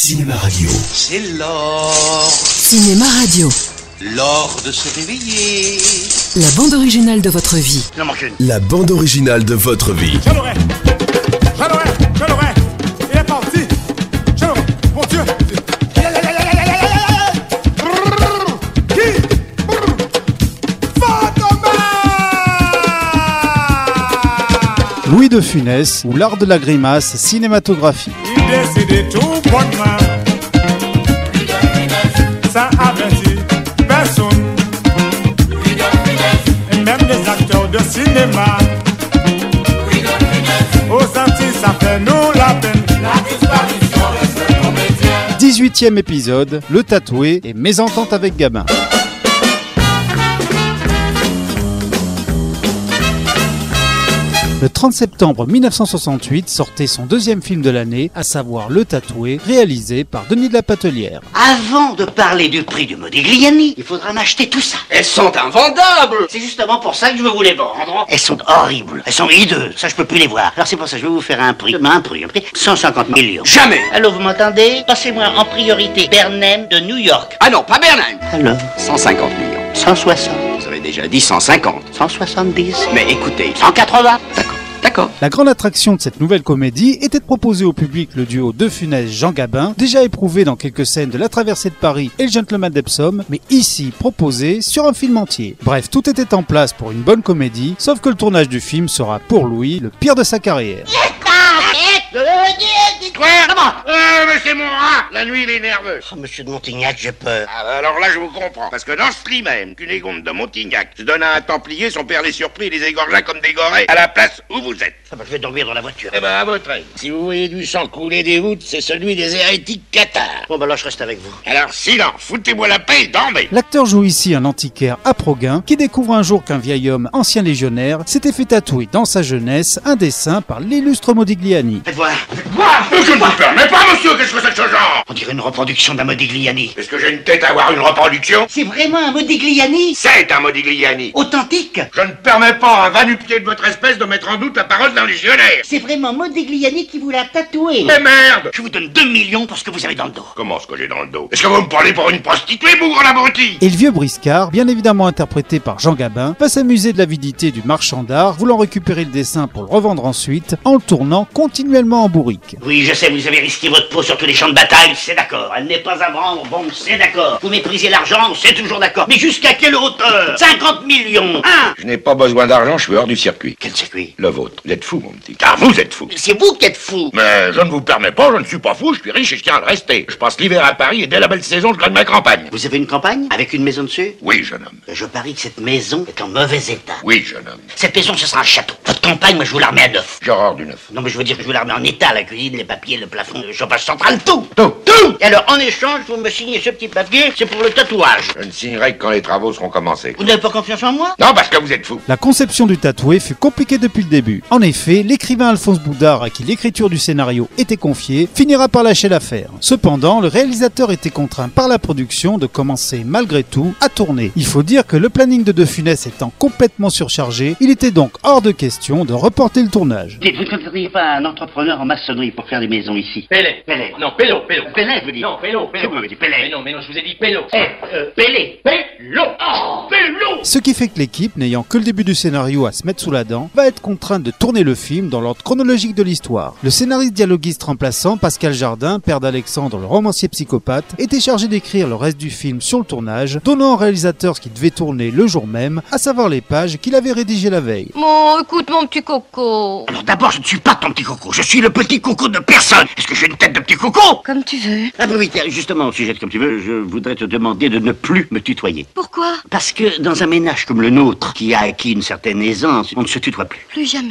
Cinéma Radio. C'est l'or. Cinéma Radio. L'or de se réveiller. La bande originale de votre vie. Il en manque une. La bande originale de votre vie. Je l'aurai. Il est parti. Je l'aurai. Mon Dieu. Louis de Funès ou l'art de la grimace cinématographique. Il décidait tout bonnement. Louis de Funès. Ça avertit personne. Louis de Funès. Et même les acteurs de cinéma. Louis de Funès. Au senti, ça fait nous la peine. La disparition de ce comédien. 18e épisode, Le Tatoué et Mésentente avec Gabin. Le 30 septembre 1968 sortait son deuxième film de l'année, à savoir Le Tatoué, réalisé par Denis de la Patelière. Avant de parler du prix du Modigliani, il faudra m'acheter tout ça. Elles sont invendables. C'est justement pour ça que je veux vous les vendre. Elles sont horribles. Elles sont hideuses. Ça, je peux plus les voir. Alors c'est pour ça que je vais vous faire un prix. Demain, un prix. 150 millions. Jamais. Allô, vous m'entendez? Passez-moi en priorité Bernheim de New York. Ah non, pas Bernheim. Alors 150 millions. 160. Vous avez déjà dit 150. 170. Mais écoutez, 180. D'accord. La grande attraction de cette nouvelle comédie était de proposer au public le duo de Funès-Jean Gabin, déjà éprouvé dans quelques scènes de La Traversée de Paris et Le Gentleman d'Epsom, mais ici proposé sur un film entier. Bref, tout était en place pour une bonne comédie, sauf que le tournage du film sera pour Louis le pire de sa carrière. Mais c'est mon rat. La nuit, il est nerveux. Oh, monsieur de Montignac, j'ai peur. Ah, alors là, je vous comprends. Parce que dans ce film même, Cunégonde de Montignac se donna à un templier, son père les surprit et les égorgea comme des gorées à la place où vous êtes. Ah, bah, je vais dormir dans la voiture. Eh ben, à votre aise. Si vous voyez du sang couler des voûtes, c'est celui des hérétiques cathares. Bon, bah là, je reste avec vous. Alors, silence. Foutez-moi la paix et dormez. L'acteur joue ici un antiquaire à Proguin qui découvre un jour qu'un vieil homme, ancien légionnaire, s'était fait tatouer dans sa jeunesse un dessin par l'illustre Modigliani. Mais pas, monsieur, qu'est-ce que c'est que ce genre? On dirait une reproduction d'un Modigliani. Est-ce que j'ai une tête à avoir une reproduction? C'est vraiment un Modigliani? C'est un Modigliani. Authentique? Je ne permets pas à un va-nu-pied de votre espèce de mettre en doute la parole d'un légionnaire. C'est vraiment Modigliani qui vous l'a tatoué. Mais merde! Je vous donne 2 millions pour ce que vous avez dans le dos. Comment ce que j'ai dans le dos? Est-ce que vous me parlez pour une prostituée, bougre l'abruti? Et le vieux briscard, bien évidemment interprété par Jean Gabin, va s'amuser de l'avidité du marchand d'art, voulant récupérer le dessin pour le revendre ensuite, en le tournant continuellement en bourrique. Oui, je sais, vous avez risqué votre peau sur tous les champs de bataille, c'est d'accord. Elle n'est pas à vendre, bon, c'est d'accord. Vous méprisez l'argent, c'est toujours d'accord. Mais jusqu'à quelle hauteur? 50 millions, hein? Je n'ai pas besoin d'argent, je suis hors du circuit. Quel circuit? Le vôtre. Vous êtes fou, mon petit. Car vous êtes fou. C'est vous qui êtes fou. Mais je ne vous permets pas, je ne suis pas fou, je suis riche et je tiens à le rester. Je passe l'hiver à Paris et dès la belle saison, je gagne ma campagne. Vous avez une campagne? Avec une maison dessus? Oui, jeune homme. Je parie que cette maison est en mauvais état. Oui, jeune homme. Cette maison, ce sera un château. Votre campagne, moi, je vous la remets à 9. J'ai horreur du 9. Non, mais je veux dire que je vous la remets en état, la cuisine, les papiers, le plafond, le chauffage central, tout. Et alors, en échange, vous me signez ce petit papier, c'est pour le tatouage. Je ne signerai que quand les travaux seront commencés. Vous n'avez pas confiance en moi? Non, parce que vous êtes fou. La conception du tatoué fut compliquée depuis le début. En effet, l'écrivain Alphonse Boudard, à qui l'écriture du scénario était confiée, finira par lâcher l'affaire. Cependant, le réalisateur était contraint par la production de commencer, malgré tout, à tourner. Il faut dire que le planning de Funès étant complètement surchargé, il était donc hors de question de reporter le tournage. Dites, vous ne seriez pas un entrepreneur en maçonnerie pour faire des maisons ici? Pellet. Non, Pélo. Pellet, vous dites? Non, Pélo. Vous m'avez dit Pellet. Mais non, je vous ai dit Pélo. Pellet. Pélo. Oh, Pélo. Ce qui fait que l'équipe, n'ayant que le début du scénario à se mettre sous la dent, va être contrainte de tourner le film dans l'ordre chronologique de l'histoire. Le scénariste dialoguiste remplaçant, Pascal Jardin, père d'Alexandre, le romancier psychopathe, était chargé d'écrire le reste du film sur le tournage, donnant au réalisateur ce qu'il devait tourner le jour même, à savoir les pages qu'il avait rédigées la veille. Bon, écoute, mon petit coco. Alors d'abord, je ne suis pas ton petit coco, je suis le petit coco de personne. Est-ce que j'ai une tête de petit coco? Comme tu veux. Ah oui, justement, au sujet de comme tu veux, je voudrais te demander de ne plus me tutoyer. Pourquoi? Parce que dans un ménage comme le nôtre, qui a acquis une certaine aisance, on ne se tutoie plus. Plus jamais.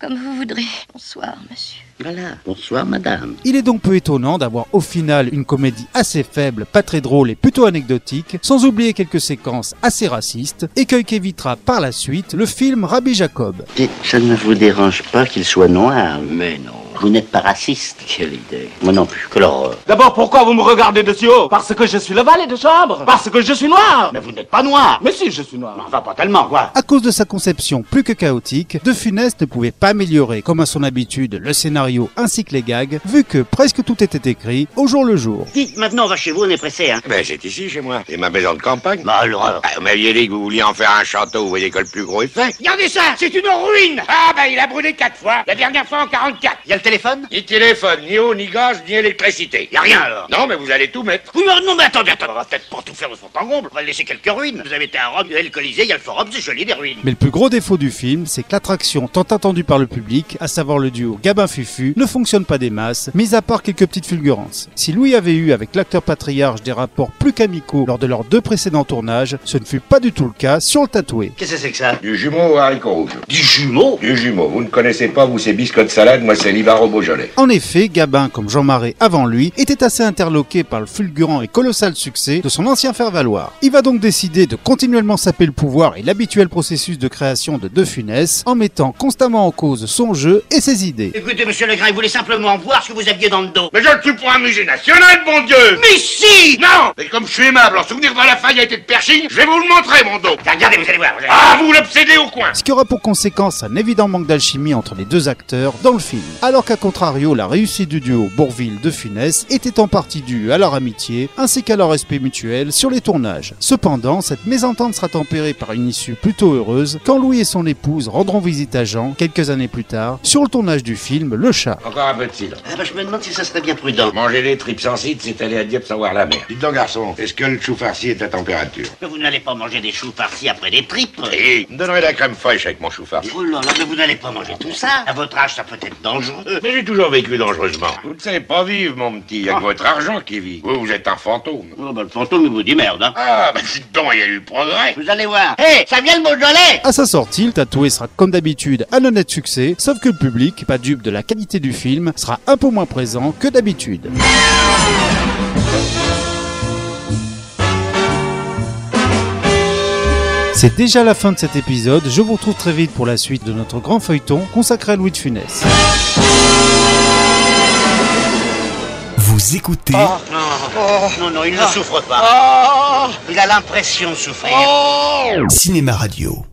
Comme vous voudrez. Bonsoir, monsieur. Voilà, bonsoir madame. Il est donc peu étonnant d'avoir au final une comédie assez faible, pas très drôle et plutôt anecdotique, sans oublier quelques séquences assez racistes, écueil qu'évitera par la suite le film Rabbi Jacob. Et ça ne vous dérange pas qu'il soit noir? Mais non. Vous n'êtes pas raciste. Quelle idée. Moi non plus, que l'horreur. D'abord, pourquoi vous me regardez de si haut? Parce que je suis le valet de chambre. Parce que je suis noir. Mais vous n'êtes pas noir. Mais si, je suis noir. Enfin, pas tellement, quoi. À cause de sa conception plus que chaotique, De Funès ne pouvait pas améliorer, comme à son habitude, le scénario ainsi que les gags, vu que presque tout était écrit au jour le jour. Vite, maintenant, on va chez vous, on est pressé, hein. Ben, c'est ici, chez moi. C'est ma maison de campagne. Bah, l'horreur. Vous m'aviez dit que vous vouliez en faire un château, vous voyez que le plus gros est fait. Regardez ça, c'est une ruine. Ah, ben, il a brûlé 4 fois. La dernière fois en 44. Il y a le téléphone? Ni téléphone, ni eau, ni gaz, ni électricité. Y a rien alors? Non, mais vous allez tout mettre. Oui, mais non, mais attendez. On va peut-être pas tout faire de son engomble. On va laisser quelques ruines. Vous avez été à Rome, il y a le Colisée, il y a le Forum, c'est joli, des ruines. Mais le plus gros défaut du film, c'est que l'attraction tant attendue par le public, à savoir le duo Gabin-Fufu, ne fonctionne pas des masses, mis à part quelques petites fulgurances. Si Louis avait eu avec l'acteur patriarche des rapports plus qu'amicaux lors de leurs 2 précédents tournages, ce ne fut pas du tout le cas sur le tatoué. Qu'est-ce que c'est que ça? Du jumeau au haricot rouge. Du jumeau? Du jumeau. Vous ne connaissez pas, vous, c'est biscotte salade, moi c'est Livaro Beaujolais. En effet, Gabin, comme Jean Marais avant lui, était assez interloqué par le fulgurant et colossal succès de son ancien faire-valoir. Il va donc décider de continuellement saper le pouvoir et l'habituel processus de création de De Funès en mettant constamment en cause son jeu et ses idées. Écoutez, monsieur Legrain, il voulait simplement voir ce que vous aviez dans le dos. Mais je le tue pour un musée national, bon Dieu! Mais si! Non! Mais comme je suis aimable, en souvenir de la faillite et de Pershing, je vais vous le montrer, mon dos! Regardez, vous allez voir! Ah, vous l'obsédez au coin! Ce qui aura pour conséquence un évident manque d'alchimie entre les 2 acteurs dans le film. Alors qu'à contrario, la réussite du duo Bourville-De Funès était en partie due à leur amitié ainsi qu'à leur respect mutuel sur les tournages. Cependant, cette mésentente sera tempérée par une issue plutôt heureuse quand Louis et son épouse rendront visite à Jean quelques années plus tard sur le tournage du film Le Chat. Encore un peu de cidre. Ah bah je me demande si ça serait bien prudent. Manger les tripes sans cidre, c'est aller à Dieppe sans voir la mer. Dites donc garçon, est-ce que le chou farci est à température? Mais vous n'allez pas manger des choux farcis après des tripes. Oui, me donnerai de la crème fraîche avec mon chou farci. Oh là là, mais vous n'allez pas manger tout ça. À votre âge, ça peut être dangereux. Mais j'ai toujours vécu dangereusement. Vous ne savez pas vivre, mon petit. Il n'y a que votre argent qui vit. Vous, vous êtes un fantôme. Oh bah le fantôme, il vous dit merde, hein. Ah bah dites donc, il y a eu progrès. Vous allez voir. Hé, hey, ça vient le Beaujolais. À sa sortie, le tatoué sera comme d'habitude un honnête succès, sauf que le public, pas dupe de la qualité du film, sera un peu moins présent que d'habitude. C'est déjà la fin de cet épisode, je vous retrouve très vite pour la suite de notre grand feuilleton consacré à Louis de Funès. Vous écoutez... Oh non, non, il ne souffre pas. Il a l'impression de souffrir. Cinéma Radio.